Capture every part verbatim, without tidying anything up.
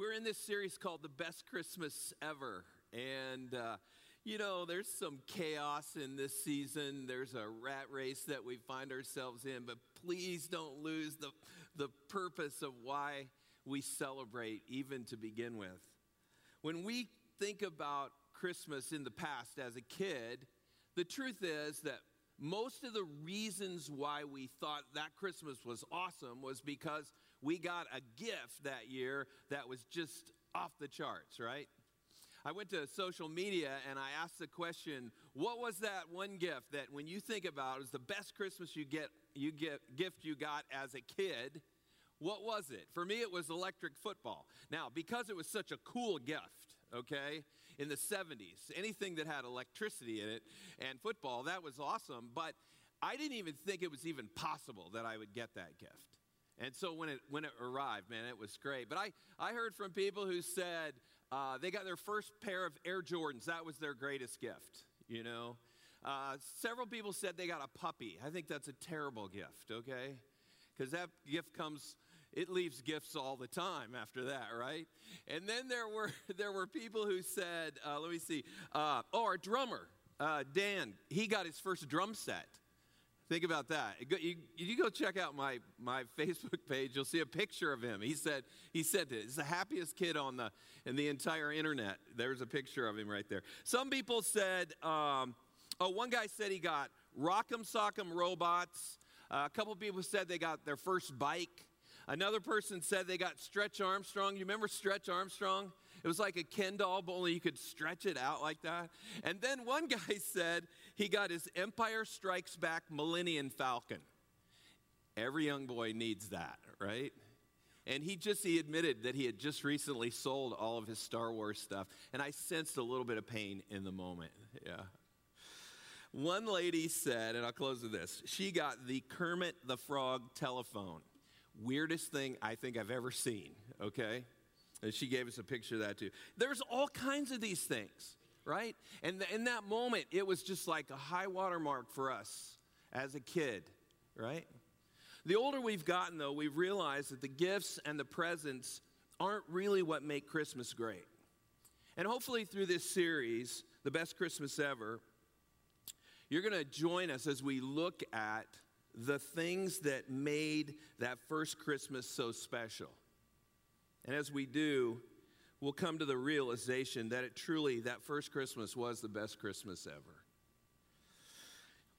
We're in this series called The Best Christmas Ever, and uh, you know, there's some chaos in this season. There's a rat race that we find ourselves in, but please don't lose the, the purpose of why we celebrate even to begin with. When we think about Christmas in the past as a kid, the truth is that most of the reasons why we thought that Christmas was awesome was because we got a gift that year that was just off the charts, right? I went to social media and I asked the question, what was that one gift that when you think about it was the best Christmas you get, you get gift you got as a kid? What was it? For me, it was electric football. Now, because it was such a cool gift, okay, in the seventies, anything that had electricity in it and football, that was awesome. But I didn't even think it was even possible that I would get that gift. And so when it when it arrived, man, it was great. But I, I heard from people who said uh, they got their first pair of Air Jordans. That was their greatest gift, you know. Uh, several people said they got a puppy. I think that's a terrible gift, okay, because that gift comes... It leaves gifts all the time after that, right? And then there were there were people who said, uh, let me see, uh, oh, our drummer, uh, Dan, he got his first drum set. Think about that. You, you go check out my, my Facebook page, you'll see a picture of him. He said he said this, he's the happiest kid on the in the entire internet. There's a picture of him right there. Some people said, um, oh, one guy said he got Rock'em Sock'em robots. Uh, a couple people said they got their first bike. Another person said they got Stretch Armstrong. You remember Stretch Armstrong? It was like a Ken doll, but only you could stretch it out like that. And then one guy said he got his Empire Strikes Back Millennium Falcon. Every young boy needs that, right? And he just, he admitted that he had just recently sold all of his Star Wars stuff. And I sensed a little bit of pain in the moment, yeah. One lady said, and I'll close with this, she got the Kermit the Frog telephone. Weirdest thing I think I've ever seen, okay? And she gave us a picture of that too. There's all kinds of these things, right? And th- in that moment, it was just like a high watermark for us as a kid, right? The older we've gotten, though, we've realized that the gifts and the presents aren't really what make Christmas great. And hopefully through this series, The Best Christmas Ever, you're going to join us as we look at the things that made that first Christmas so special. And as we do, we'll come to the realization that it truly, that first Christmas was the best Christmas ever.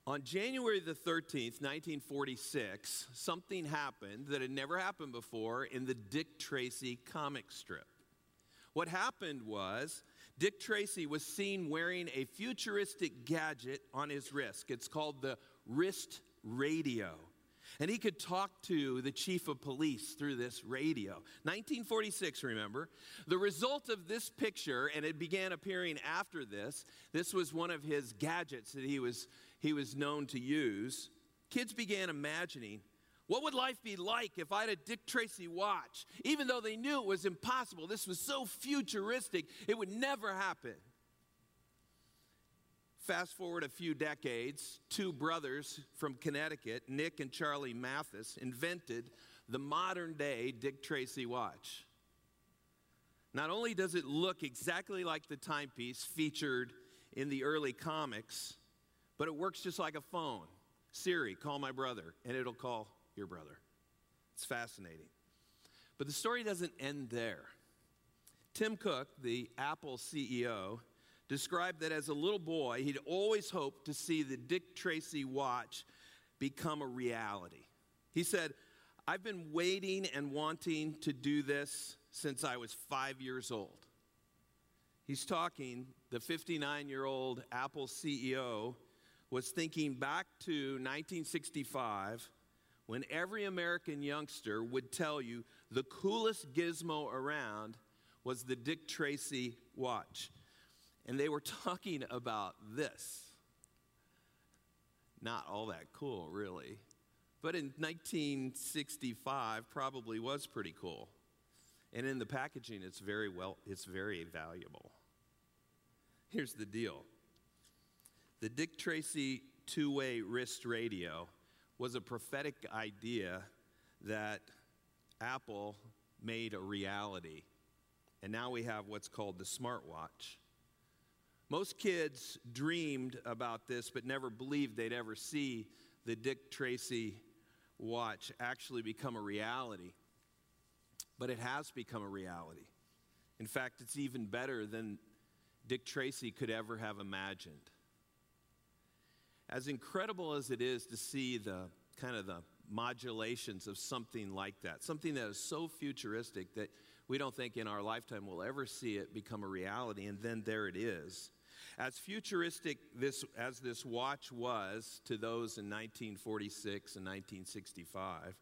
On January the thirteenth, nineteen forty-six, something happened that had never happened before in the Dick Tracy comic strip. What happened was Dick Tracy was seen wearing a futuristic gadget on his wrist. It's called the wrist radio. And he could talk to the chief of police through this radio. nineteen forty-six, remember? The result of this picture, and it began appearing after this, this was one of his gadgets that he was, he was known to use. Kids began imagining, what would life be like if I had a Dick Tracy watch? Even though they knew it was impossible, this was so futuristic, it would never happen. Fast forward a few decades, two brothers from Connecticut, Nick and Charlie Mathis, invented the modern-day Dick Tracy watch. Not only does it look exactly like the timepiece featured in the early comics, but it works just like a phone. Siri, call my brother, and it'll call your brother. It's fascinating. But the story doesn't end there. Tim Cook, the Apple C E O, described that as a little boy, he'd always hoped to see the Dick Tracy watch become a reality. He said, I've been waiting and wanting to do this since I was five years old. He's talking, the fifty-nine-year-old Apple C E O was thinking back to nineteen sixty-five when every American youngster would tell you the coolest gizmo around was the Dick Tracy watch. And they were talking about this. Not all that cool, really. But in nineteen sixty-five, probably was pretty cool. And in the packaging, it's very well, it's very valuable. Here's the deal. The Dick Tracy two-way wrist radio was a prophetic idea that Apple made a reality and now we have what's called the smartwatch. Most kids dreamed about this, but never believed they'd ever see the Dick Tracy watch actually become a reality. But it has become a reality. In fact, it's even better than Dick Tracy could ever have imagined. As incredible as it is to see the kind of the modulations of something like that, something that is so futuristic that we don't think in our lifetime we'll ever see it become a reality, and then there it is. As futuristic this, as this watch was to those in nineteen forty-six and nineteen sixty-five,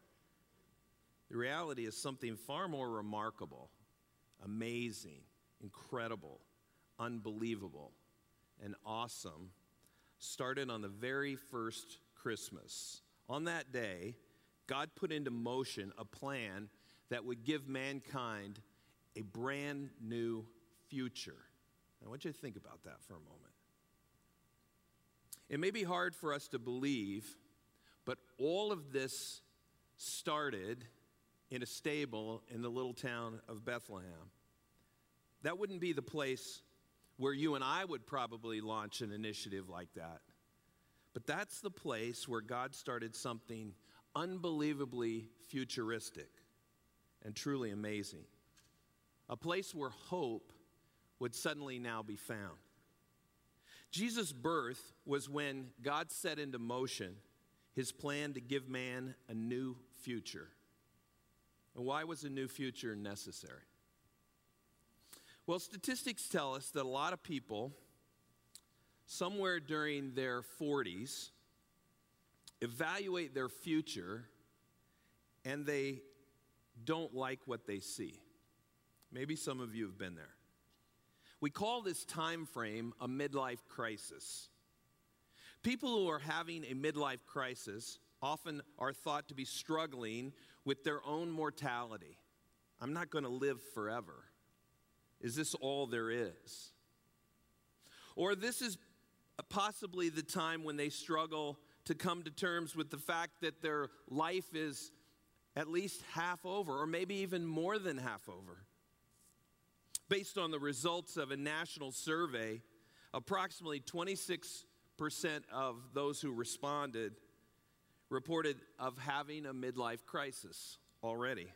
the reality is something far more remarkable, amazing, incredible, unbelievable, and awesome started on the very first Christmas. On that day, God put into motion a plan that would give mankind a brand new future. I want you to think about that for a moment. It may be hard for us to believe, but all of this started in a stable in the little town of Bethlehem. That wouldn't be the place where you and I would probably launch an initiative like that. But that's the place where God started something unbelievably futuristic and truly amazing. A place where hope would suddenly now be found. Jesus' birth was when God set into motion his plan to give man a new future. And why was a new future necessary? Well, statistics tell us that a lot of people, somewhere during their forties, evaluate their future and they don't like what they see. Maybe some of you have been there. We call this time frame a midlife crisis. People who are having a midlife crisis often are thought to be struggling with their own mortality. I'm not going to live forever. Is this all there is? Or this is possibly the time when they struggle to come to terms with the fact that their life is at least half over, or maybe even more than half over. Based on the results of a national survey, approximately twenty-six percent of those who responded reported of having a midlife crisis already.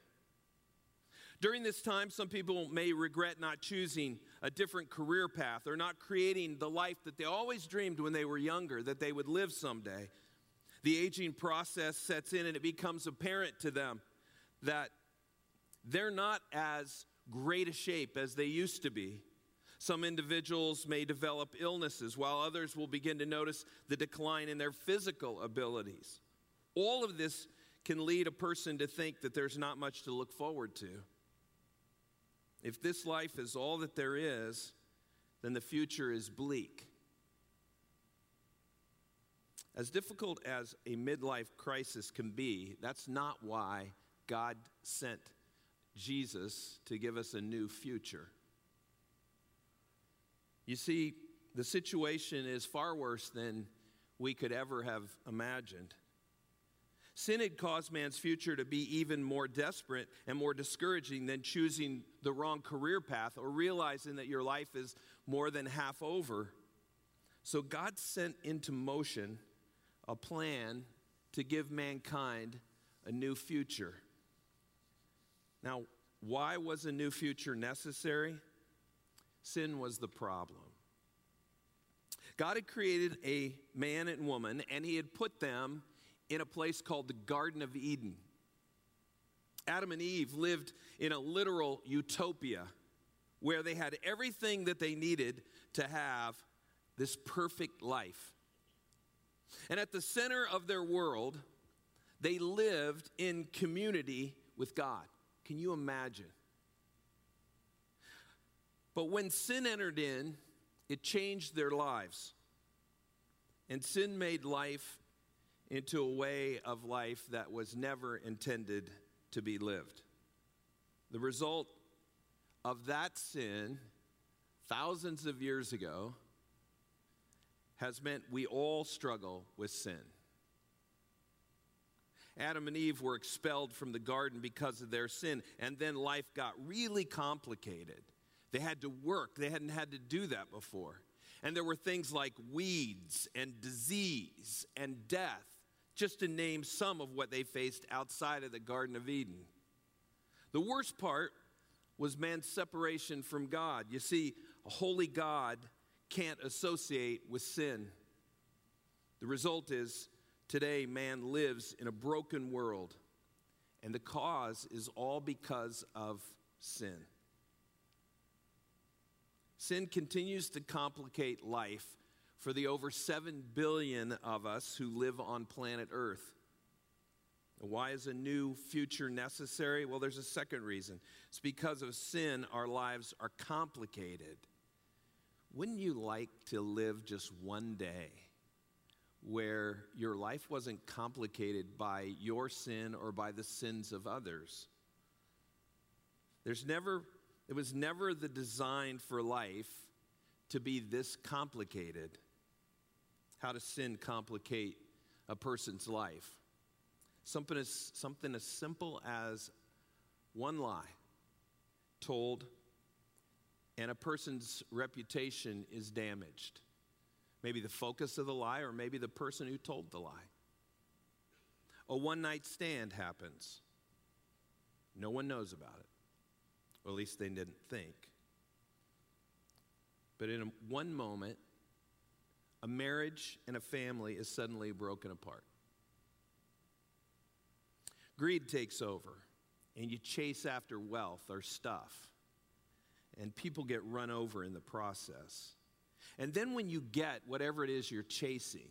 During this time, some people may regret not choosing a different career path or not creating the life that they always dreamed when they were younger, that they would live someday. The aging process sets in and it becomes apparent to them that they're not as great a shape as they used to be. Some individuals may develop illnesses, while others will begin to notice the decline in their physical abilities. All of this can lead a person to think that there's not much to look forward to. If this life is all that there is, then the future is bleak. As difficult as a midlife crisis can be, that's not why God sent Jesus to give us a new future. You see, the situation is far worse than we could ever have imagined. Sin had caused man's future to be even more desperate and more discouraging than choosing the wrong career path or realizing that your life is more than half over. So God sent into motion a plan to give mankind a new future. Now, why was a new future necessary? Sin was the problem. God had created a man and woman, and he had put them in a place called the Garden of Eden. Adam and Eve lived in a literal utopia where they had everything that they needed to have this perfect life. And at the center of their world, they lived in community with God. Can you imagine? But when sin entered in, it changed their lives. And sin made life into a way of life that was never intended to be lived. The result of that sin, thousands of years ago, has meant we all struggle with sin. Adam and Eve were expelled from the garden because of their sin, and then life got really complicated They had to work. They hadn't had to do that before. And there were things like weeds and disease and death, just to name some of what they faced outside of the Garden of Eden. The worst part was man's separation from God. You see, a holy God can't associate with sin. The result is today man lives in a broken world, and the cause is all because of sin. Sin continues to complicate life for the over seven billion of us who live on planet Earth. Why is a new future necessary? Well, there's a second reason. It's because of sin, our lives are complicated. Wouldn't you like to live just one day where your life wasn't complicated by your sin or by the sins of others? There's never, it was never the design for life to be this complicated. How does sin complicate a person's life? Something as, something as simple as one lie told, and a person's reputation is damaged. Maybe the focus of the lie, or maybe the person who told the lie. A one-night stand happens. No one knows about it, or at least they didn't think. But in a, one moment, a marriage and a family is suddenly broken apart. Greed takes over, and you chase after wealth or stuff, and people get run over in the process. And then when you get whatever it is you're chasing,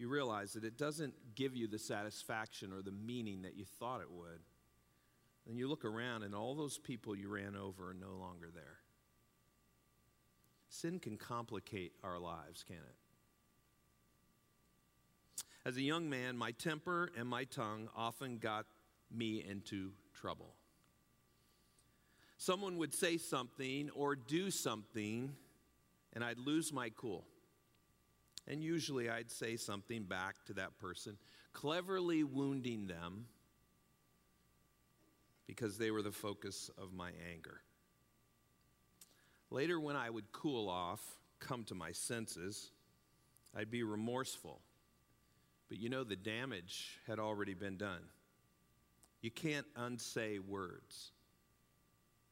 you realize that it doesn't give you the satisfaction or the meaning that you thought it would. And you look around, and all those people you ran over are no longer there. Sin can complicate our lives, can't it? As a young man, my temper and my tongue often got me into trouble. Someone would say something or do something, and I'd lose my cool. And usually I'd say something back to that person, cleverly wounding them because they were the focus of my anger. Later, when I would cool off, come to my senses, I'd be remorseful. But you know, the damage had already been done. You can't unsay words.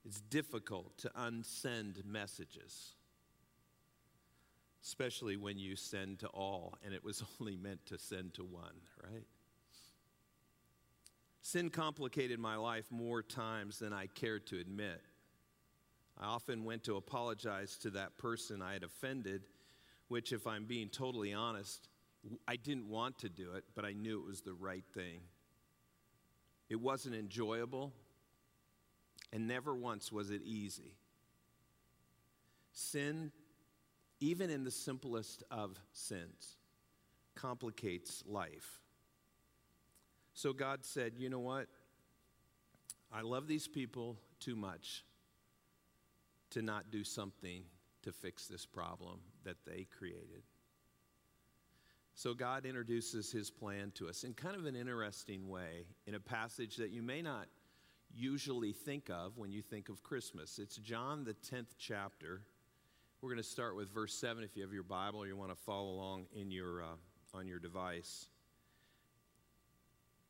It's difficult to unsend messages, especially when you send to all, and it was only meant to send to one, right? Sin complicated my life more times than I cared to admit. I often went to apologize to that person I had offended, which, if I'm being totally honest, I didn't want to do it, but I knew it was the right thing. It wasn't enjoyable, and never once was it easy. Sin, even in the simplest of sins, complicates life. So God said, you know what? I love these people too much to not do something to fix this problem that they created. So God introduces his plan to us in kind of an interesting way, in a passage that you may not usually think of when you think of Christmas. It's John, the tenth chapter. We're going to start with verse seven. If you have your Bible or you want to follow along in your, uh, on your device.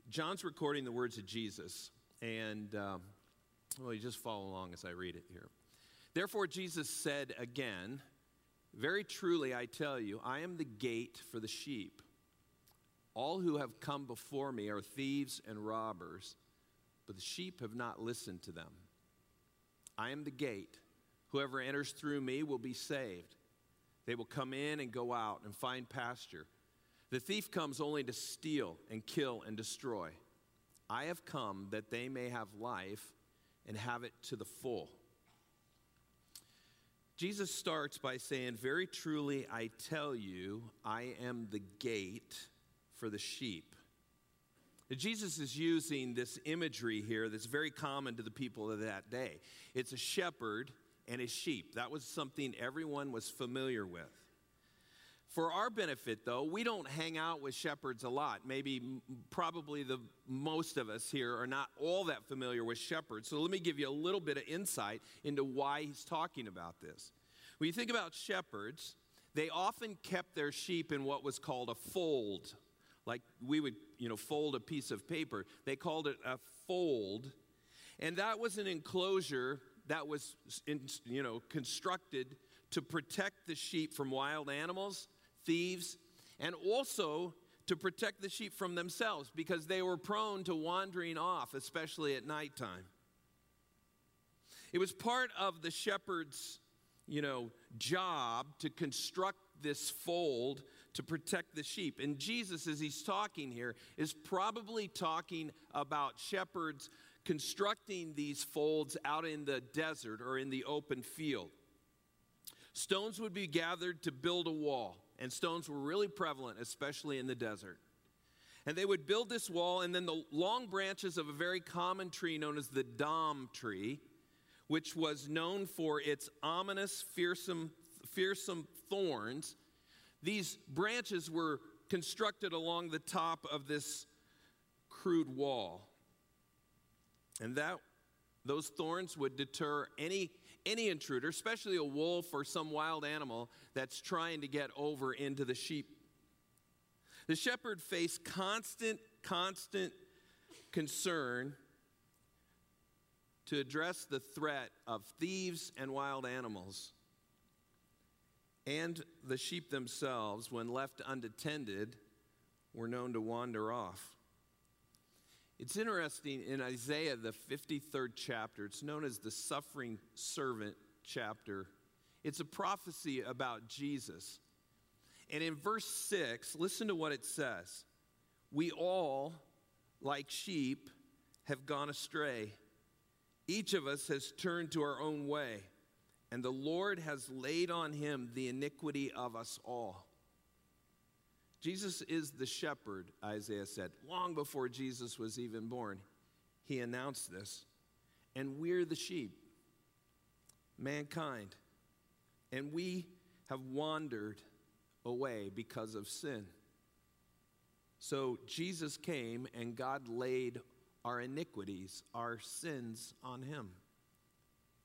John's recording the words of Jesus, and um, well, you just follow along as I read it here. Therefore, Jesus said again, "Very truly, I tell you, I am the gate for the sheep. All who have come before me are thieves and robbers, but the sheep have not listened to them. I am the gate. Whoever enters through me will be saved. They will come in and go out and find pasture. The thief comes only to steal and kill and destroy. I have come that they may have life and have it to the full." Jesus starts by saying, "Very truly, I tell you, I am the gate for the sheep." Now, Jesus is using this imagery here that's very common to the people of that day. It's a shepherd and his sheep. That was something everyone was familiar with. For our benefit, though, we don't hang out with shepherds a lot. Maybe, probably the most of us here are not all that familiar with shepherds. So let me give you a little bit of insight into why he's talking about this. When you think about shepherds, they often kept their sheep in what was called a fold. Like we would, you know, fold a piece of paper. They called it a fold. And that was an enclosure that was, in, you know, constructed to protect the sheep from wild animals, thieves, and also to protect the sheep from themselves because they were prone to wandering off, especially at nighttime. It was part of the shepherd's, you know, job to construct this fold to protect the sheep. And Jesus, as he's talking here, is probably talking about shepherds constructing these folds out in the desert or in the open field. Stones would be gathered to build a wall, and stones were really prevalent, especially in the desert. And they would build this wall, and then the long branches of a very common tree known as the Dom tree, which was known for its ominous, fearsome, fearsome thorns. These branches were constructed along the top of this crude wall. And that, those thorns would deter any, any intruder, especially a wolf or some wild animal that's trying to get over into the sheep. The shepherd faced constant, constant concern to address the threat of thieves and wild animals. And the sheep themselves, when left unattended, were known to wander off. It's interesting, in Isaiah, the fifty-third chapter, it's known as the Suffering Servant chapter. It's a prophecy about Jesus. And in verse six, listen to what it says. We all, like sheep, have gone astray. Each of us has turned to our own way, and the Lord has laid on him the iniquity of us all. Jesus is the shepherd, Isaiah said. Long before Jesus was even born, he announced this. And we're the sheep, mankind. And we have wandered away because of sin. So Jesus came and God laid our iniquities, our sins on him.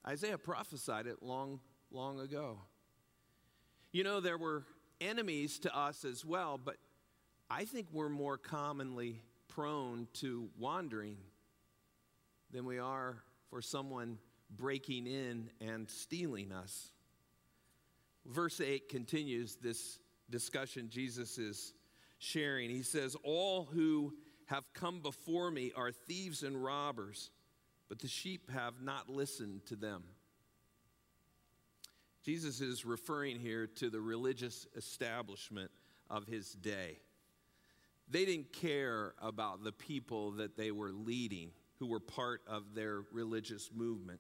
Isaiah prophesied it long, long ago. You know, there were enemies to us as well, but I think we're more commonly prone to wandering than we are for someone breaking in and stealing us. Verse eight continues this discussion Jesus is sharing. He says, all who have come before me are thieves and robbers, but the sheep have not listened to them. Jesus is referring here to the religious establishment of his day. They didn't care about the people that they were leading, who were part of their religious movement.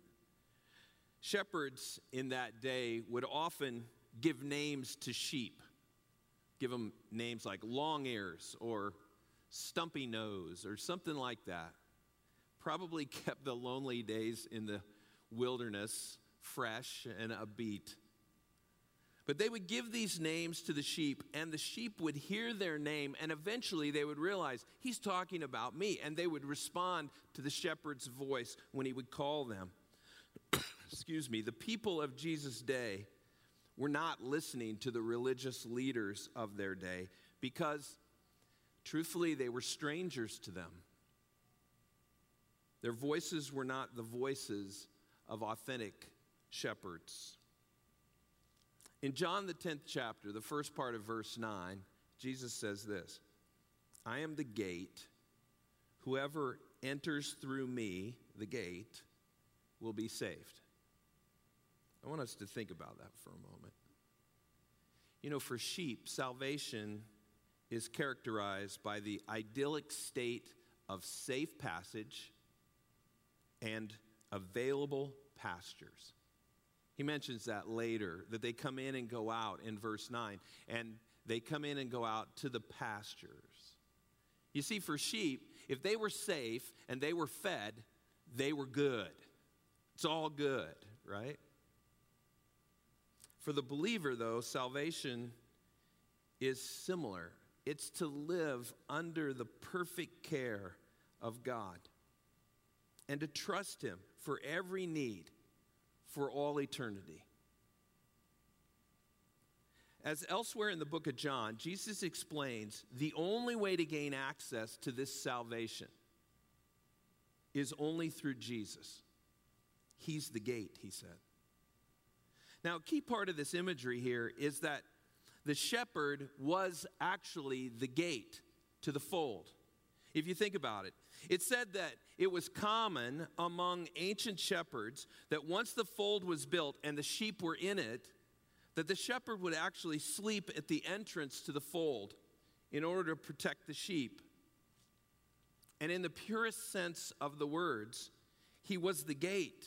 Shepherds in that day would often give names to sheep, give them names like long ears or stumpy nose or something like that. Probably kept the lonely days in the wilderness fresh and upbeat. But they would give these names to the sheep, and the sheep would hear their name, and eventually they would realize, he's talking about me, and they would respond to the shepherd's voice when he would call them. Excuse me. The people of Jesus' day were not listening to the religious leaders of their day because, truthfully, they were strangers to them. Their voices were not the voices of authentic shepherds. In John, the tenth chapter, the first part of verse nine, Jesus says this, I am the gate. Whoever enters through me, the gate, will be saved. I want us to think about that for a moment. You know, for sheep, salvation is characterized by the idyllic state of safe passage and available pastures. He mentions that later, that they come in and go out in verse nine, and they come in and go out to the pastures. You see, for sheep, if they were safe and they were fed, they were good. It's all good, right? For the believer, though, salvation is similar. It's to live under the perfect care of God and to trust him for every need for all eternity. As elsewhere in the book of John, Jesus explains the only way to gain access to this salvation is only through Jesus. He's the gate, he said. Now, a key part of this imagery here is that the shepherd was actually the gate to the fold. If you think about it, it said that it was common among ancient shepherds that once the fold was built and the sheep were in it, that the shepherd would actually sleep at the entrance to the fold in order to protect the sheep. And in the purest sense of the words, he was the gate.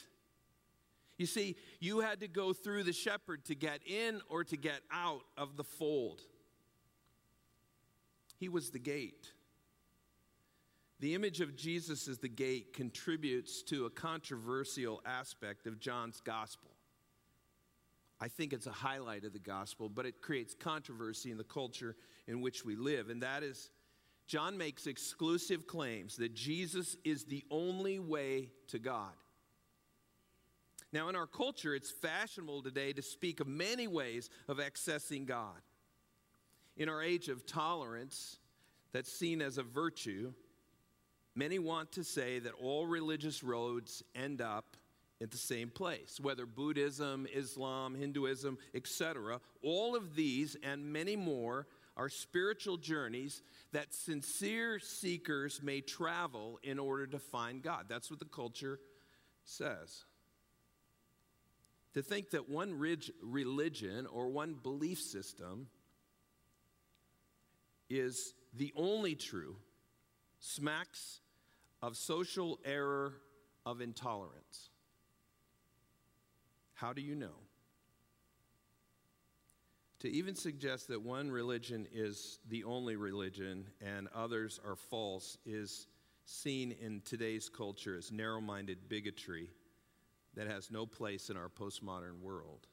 You see, you had to go through the shepherd to get in or to get out of the fold. He was the gate. The image of Jesus as the gate contributes to a controversial aspect of John's gospel. I think it's a highlight of the gospel, but it creates controversy in the culture in which we live. And that is, John makes exclusive claims that Jesus is the only way to God. Now, in our culture, it's fashionable today to speak of many ways of accessing God. In our age of tolerance, that's seen as a virtue, many want to say that all religious roads end up at the same place, whether Buddhism, Islam, Hinduism, et cetera. All of these and many more are spiritual journeys that sincere seekers may travel in order to find God. That's what the culture says. To think that one religion or one belief system is the only true smacks of social error, of intolerance. How do you know? To even suggest that one religion is the only religion and others are false is seen in today's culture as narrow-minded bigotry that has no place in our postmodern world.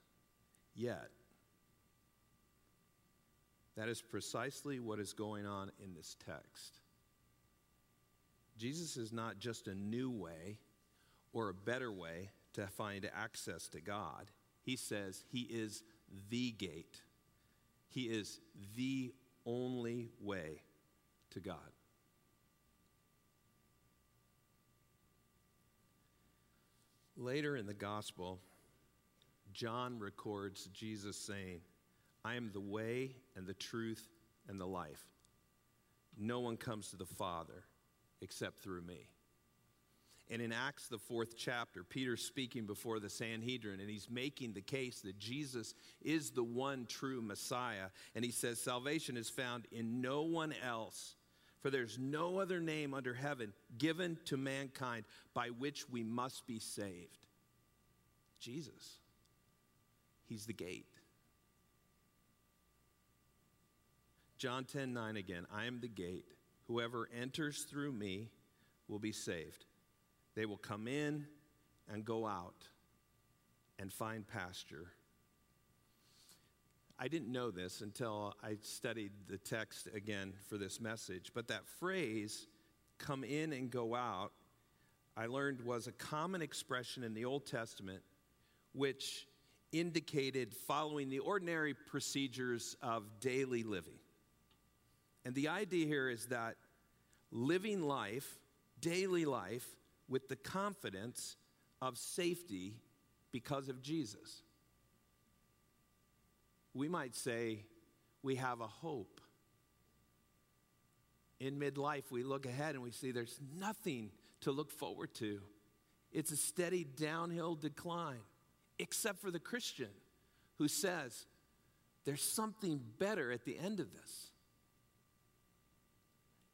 Yet, that is precisely what is going on in this text. Jesus is not just a new way or a better way to find access to God. He says he is the gate. He is the only way to God. Later in the gospel, John records Jesus saying, "I am the way and the truth and the life. No one comes to the Father except through me." And in Acts, the fourth chapter, Peter's speaking before the Sanhedrin, and he's making the case that Jesus is the one true Messiah. And he says, salvation is found in no one else, for there's no other name under heaven given to mankind by which we must be saved. Jesus, he's the gate. John ten nine again, I am the gate. Whoever enters through me will be saved. They will come in and go out and find pasture. I didn't know this until I studied the text again for this message, but that phrase, come in and go out, I learned was a common expression in the Old Testament which indicated following the ordinary procedures of daily living. And the idea here is that living life, daily life, with the confidence of safety because of Jesus. We might say we have a hope. In midlife, we look ahead and we see there's nothing to look forward to. It's a steady downhill decline, except for the Christian who says there's something better at the end of this.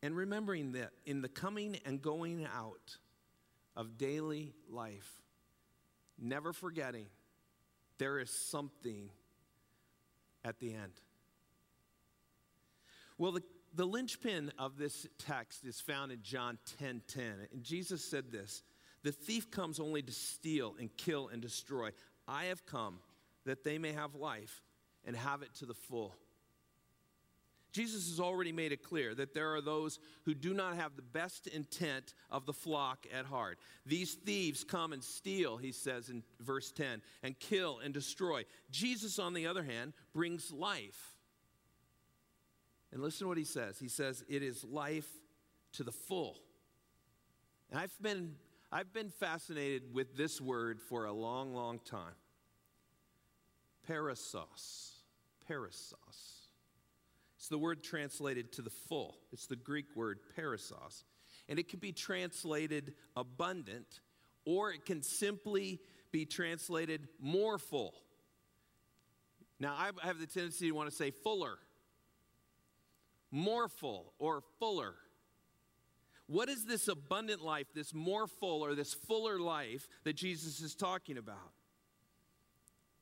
And remembering that in the coming and going out of daily life, never forgetting there is something at the end. Well, the, the linchpin of this text is found in John ten ten. And Jesus said this, the thief comes only to steal and kill and destroy. I have come that they may have life and have it to the full. Jesus has already made it clear that there are those who do not have the best intent of the flock at heart. These thieves come and steal, he says in verse ten, and kill and destroy. Jesus, on the other hand, brings life. And listen to what he says. He says, it is life to the full. And I've been, I've been fascinated with this word for a long, long time. Parasos. Parasos. It's the word translated to the full. It's the Greek word parasos. And it can be translated abundant, or it can simply be translated more full. Now, I have the tendency to want to say fuller, more full, or fuller. What is this abundant life, this more full or this fuller life that Jesus is talking about?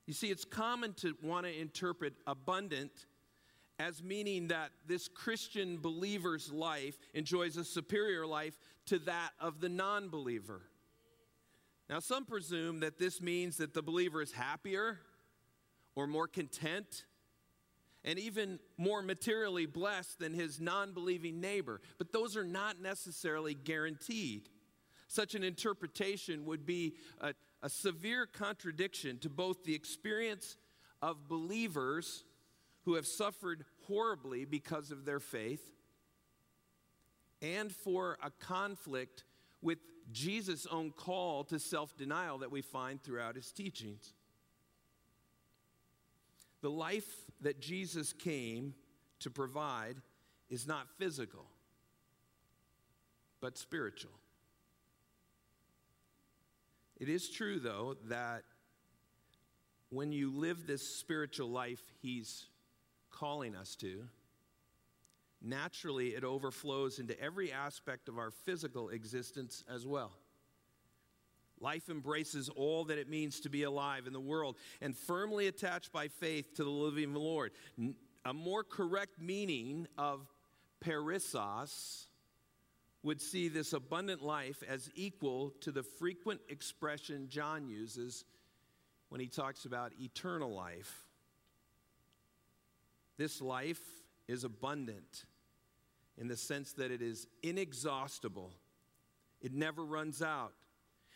You see, it's common to want to interpret abundant as meaning that this Christian believer's life enjoys a superior life to that of the non-believer. Now, some presume that this means that the believer is happier or more content and even more materially blessed than his non-believing neighbor. But those are not necessarily guaranteed. Such an interpretation would be a, a severe contradiction to both the experience of believers who have suffered horribly because of their faith and for a conflict with Jesus' own call to self-denial that we find throughout his teachings. The life that Jesus came to provide is not physical, but spiritual. It is true, though, that when you live this spiritual life he's calling us to, naturally it overflows into every aspect of our physical existence as well. Life embraces all that it means to be alive in the world and firmly attached by faith to the living Lord. A more correct meaning of parissos would see this abundant life as equal to the frequent expression John uses when he talks about eternal life. This life is abundant in the sense that it is inexhaustible. It never runs out.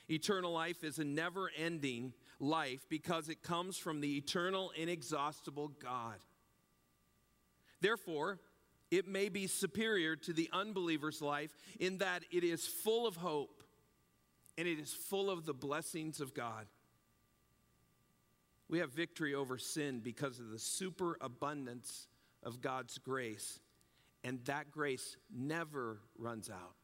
Eternal life is a never-ending life because it comes from the eternal, inexhaustible God. Therefore, it may be superior to the unbeliever's life in that it is full of hope and it is full of the blessings of God. We have victory over sin because of the superabundance of God's grace, and that grace never runs out.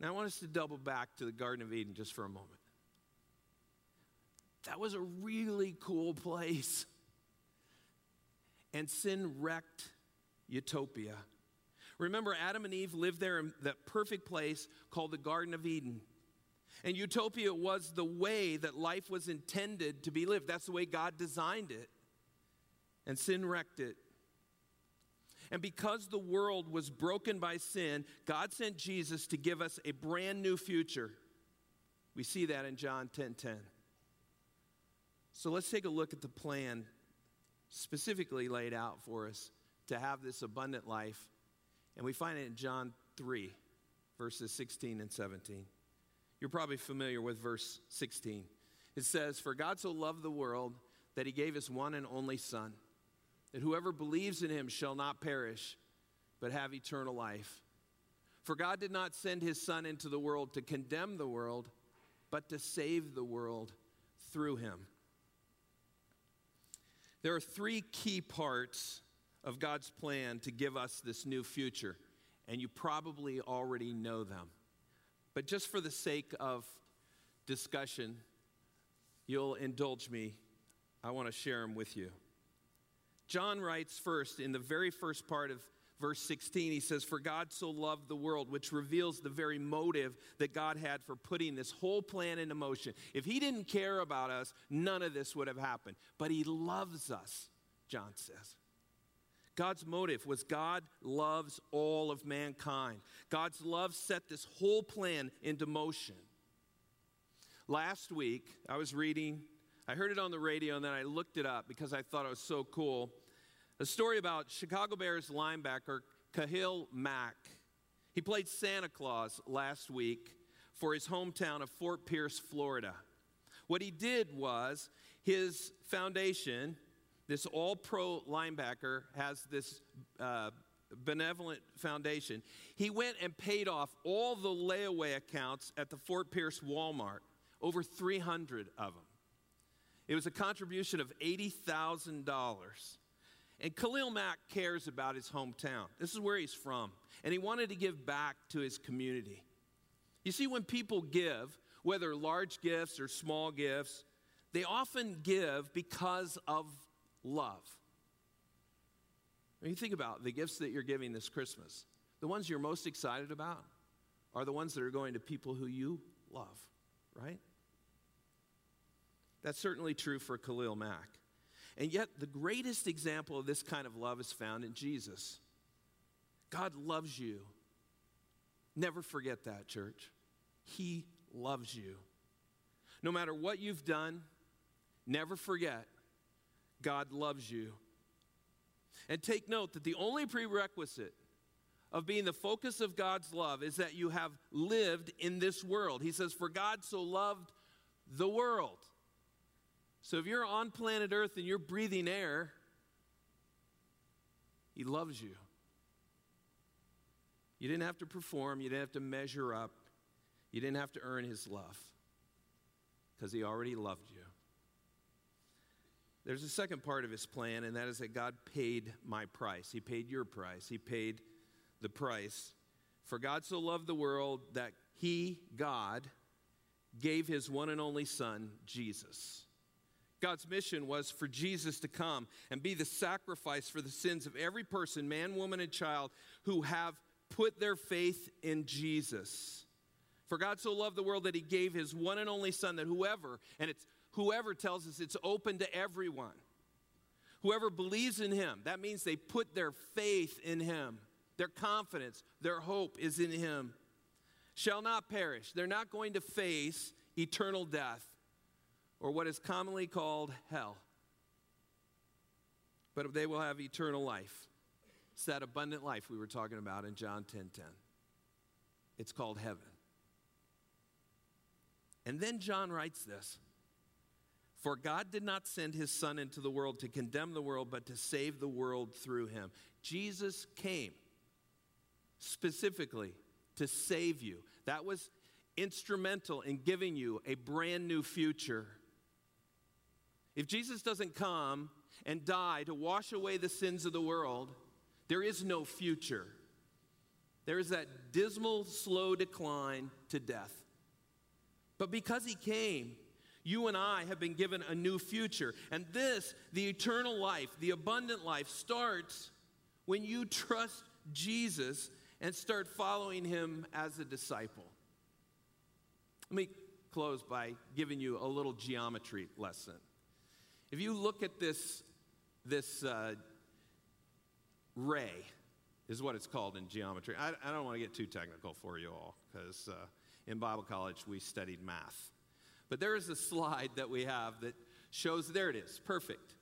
Now, I want us to double back to the Garden of Eden just for a moment. That was a really cool place. And sin wrecked utopia. Remember, Adam and Eve lived there in that perfect place called the Garden of Eden. And utopia was the way that life was intended to be lived. That's the way God designed it. And sin wrecked it. And because the world was broken by sin, God sent Jesus to give us a brand new future. We see that in John ten ten. So let's take a look at the plan specifically laid out for us to have this abundant life. And we find it in John three, verses sixteen and seventeen. You're probably familiar with verse sixteen. It says, "For God so loved the world that he gave his one and only Son, that whoever believes in him shall not perish, but have eternal life. For God did not send his Son into the world to condemn the world, but to save the world through him." There are three key parts of God's plan to give us this new future, and you probably already know them. But just for the sake of discussion, you'll indulge me. I want to share them with you. John writes first, in the very first part of verse sixteen, he says, "For God so loved the world," which reveals the very motive that God had for putting this whole plan into motion. If he didn't care about us, none of this would have happened. But he loves us, John says. God's motive was God loves all of mankind. God's love set this whole plan into motion. Last week, I was reading, I heard it on the radio, and then I looked it up because I thought it was so cool. A story about Chicago Bears linebacker Khalil Mack. He played Santa Claus last week for his hometown of Fort Pierce, Florida. What he did was his foundation, this all-pro linebacker, has this uh, benevolent foundation. He went and paid off all the layaway accounts at the Fort Pierce Walmart, over three hundred of them. It was a contribution of eighty thousand dollars. And Khalil Mack cares about his hometown. This is where he's from. And he wanted to give back to his community. You see, when people give, whether large gifts or small gifts, they often give because of love. When you think about the gifts that you're giving this Christmas, the ones you're most excited about are the ones that are going to people who you love, right? That's certainly true for Khalil Mack. And yet, the greatest example of this kind of love is found in Jesus. God loves you. Never forget that, church. He loves you. No matter what you've done, never forget God loves you. And take note that the only prerequisite of being the focus of God's love is that you have lived in this world. He says, "For God so loved the world." So if you're on planet Earth and you're breathing air, He loves you. You didn't have to perform. You didn't have to measure up. You didn't have to earn His love because He already loved you. There's a second part of His plan, and that is that God paid my price. He paid your price. He paid the price. For God so loved the world that He, God, gave His one and only Son, Jesus. God's mission was for Jesus to come and be the sacrifice for the sins of every person, man, woman, and child, who have put their faith in Jesus. For God so loved the world that He gave His one and only Son, that whoever, and it's whoever tells us it's open to everyone, whoever believes in Him, that means they put their faith in Him. Their confidence, their hope is in Him. Shall not perish. They're not going to face eternal death, or what is commonly called hell. But they will have eternal life. It's that abundant life we were talking about in John ten ten. It's called heaven. And then John writes this. For God did not send His Son into the world to condemn the world, but to save the world through Him. Jesus came specifically to save you. That was instrumental in giving you a brand new future. If Jesus doesn't come and die to wash away the sins of the world, there is no future. There is that dismal, slow decline to death. But because He came, you and I have been given a new future. And this, the eternal life, the abundant life, starts when you trust Jesus and start following Him as a disciple. Let me close by giving you a little geometry lesson. If you look at this, this uh, ray, is what it's called in geometry. I, I don't want to get too technical for you all, because uh, in Bible college we studied math. But there is a slide that we have that shows, there it is, perfect.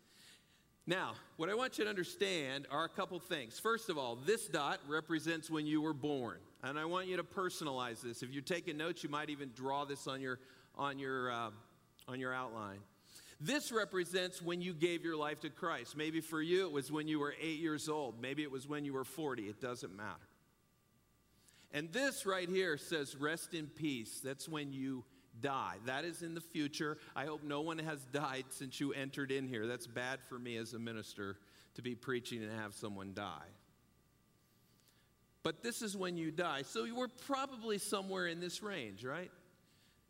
Now, what I want you to understand are a couple things. First of all, this dot represents when you were born. And I want you to personalize this. If you're taking notes, you might even draw this on your, on your, uh, on your outline. This represents when you gave your life to Christ. Maybe for you it was when you were eight years old. Maybe it was when you were forty. It doesn't matter. And this right here says, rest in peace. That's when you die. That is in the future. I hope no one has died since you entered in here. That's bad for me as a minister to be preaching and have someone die. But this is when you die. So you were probably somewhere in this range, right?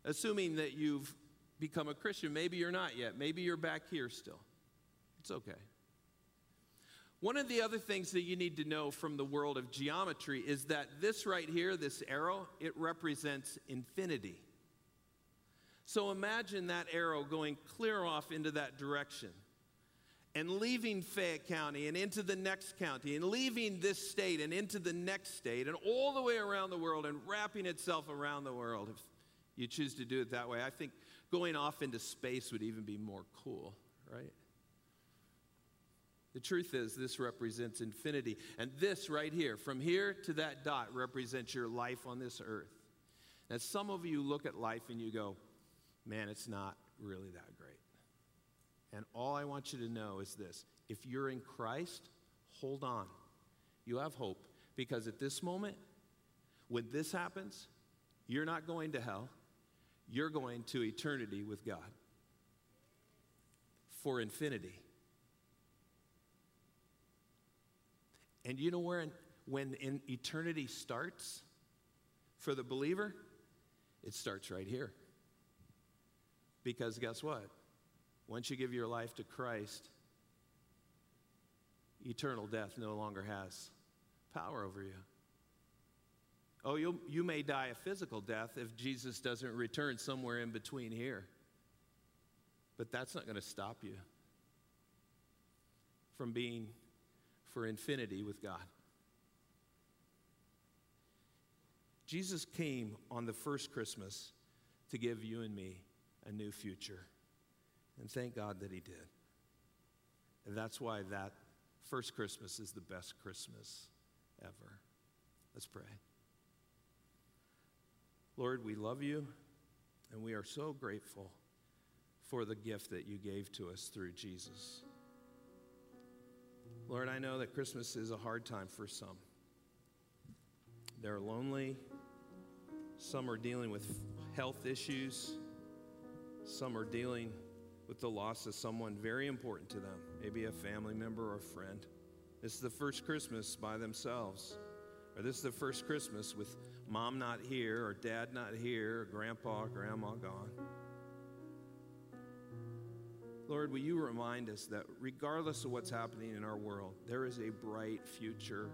Assuming that you've become a Christian. Maybe you're not yet. Maybe you're back here still. It's okay. One of the other things that you need to know from the world of geometry is that this right here, this arrow, it represents infinity. So imagine that arrow going clear off into that direction and leaving Fayette County and into the next county and leaving this state and into the next state and all the way around the world and wrapping itself around the world. If you choose to do it that way, I think going off into space would even be more cool, right? The truth is, this represents infinity. And this right here, from here to that dot, represents your life on this earth. Now, some of you look at life and you go, man, it's not really that great. And all I want you to know is this. If you're in Christ, hold on. You have hope. Because at this moment, when this happens, you're not going to hell. You're going to eternity with God. For infinity. And you know where in, when in eternity starts for the believer? It starts right here. Because guess what? Once you give your life to Christ, eternal death no longer has power over you. Oh, you'll, you may die a physical death if Jesus doesn't return somewhere in between here. But that's not going to stop you from being for infinity with God. Jesus came on the first Christmas to give you and me a new future. And thank God that he did. And that's why that first Christmas is the best Christmas ever. Let's pray. Lord, we love you, and we are so grateful for the gift that you gave to us through Jesus. Lord, I know that Christmas is a hard time for some. They're lonely. Some are dealing with health issues. Some are dealing with the loss of someone very important to them, maybe a family member or a friend. This is the first Christmas by themselves. Or this is the first Christmas with mom not here, or dad not here, or grandpa or grandma gone. Lord, will you remind us that regardless of what's happening in our world, there is a bright future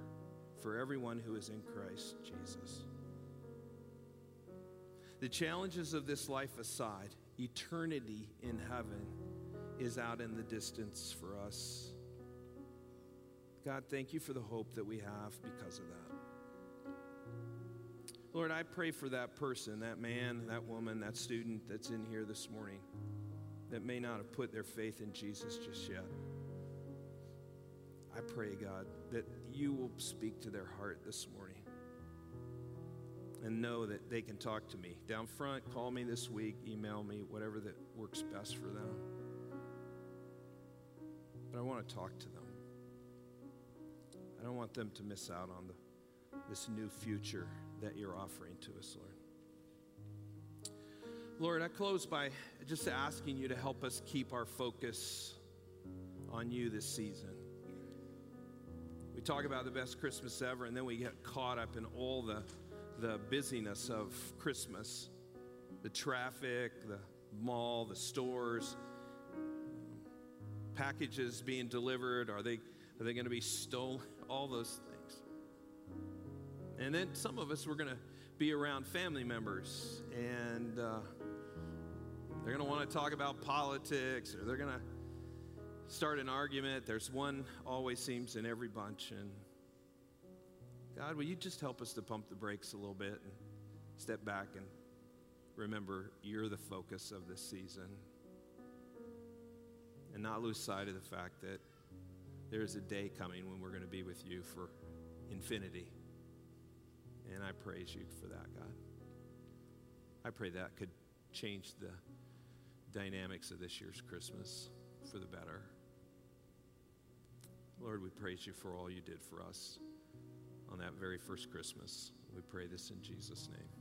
for everyone who is in Christ Jesus. The challenges of this life aside, eternity in heaven is out in the distance for us. God, thank you for the hope that we have because of that. Lord, I pray for that person, that man, that woman, that student that's in here this morning that may not have put their faith in Jesus just yet. I pray, God, that you will speak to their heart this morning and know that they can talk to me. Down front, call me this week, email me, whatever that works best for them. But I want to talk to them. I don't want them to miss out on the, this new future that you're offering to us, Lord. Lord, I close by just asking you to help us keep our focus on you this season. We talk about the best Christmas ever, and then we get caught up in all the the busyness of Christmas, the traffic, the mall, the stores, packages being delivered. Are they, are they going to be stolen? All those things. And then some of us, we're going to be around family members, and uh, they're going to want to talk about politics, or they're going to start an argument. There's one always seems in every bunch, and God, will you just help us to pump the brakes a little bit and step back and remember you're the focus of this season and not lose sight of the fact that there is a day coming when we're going to be with you for infinity. And I praise you for that, God. I pray that could change the dynamics of this year's Christmas for the better. Lord, we praise you for all you did for us on that very first Christmas. We pray this in Jesus' name.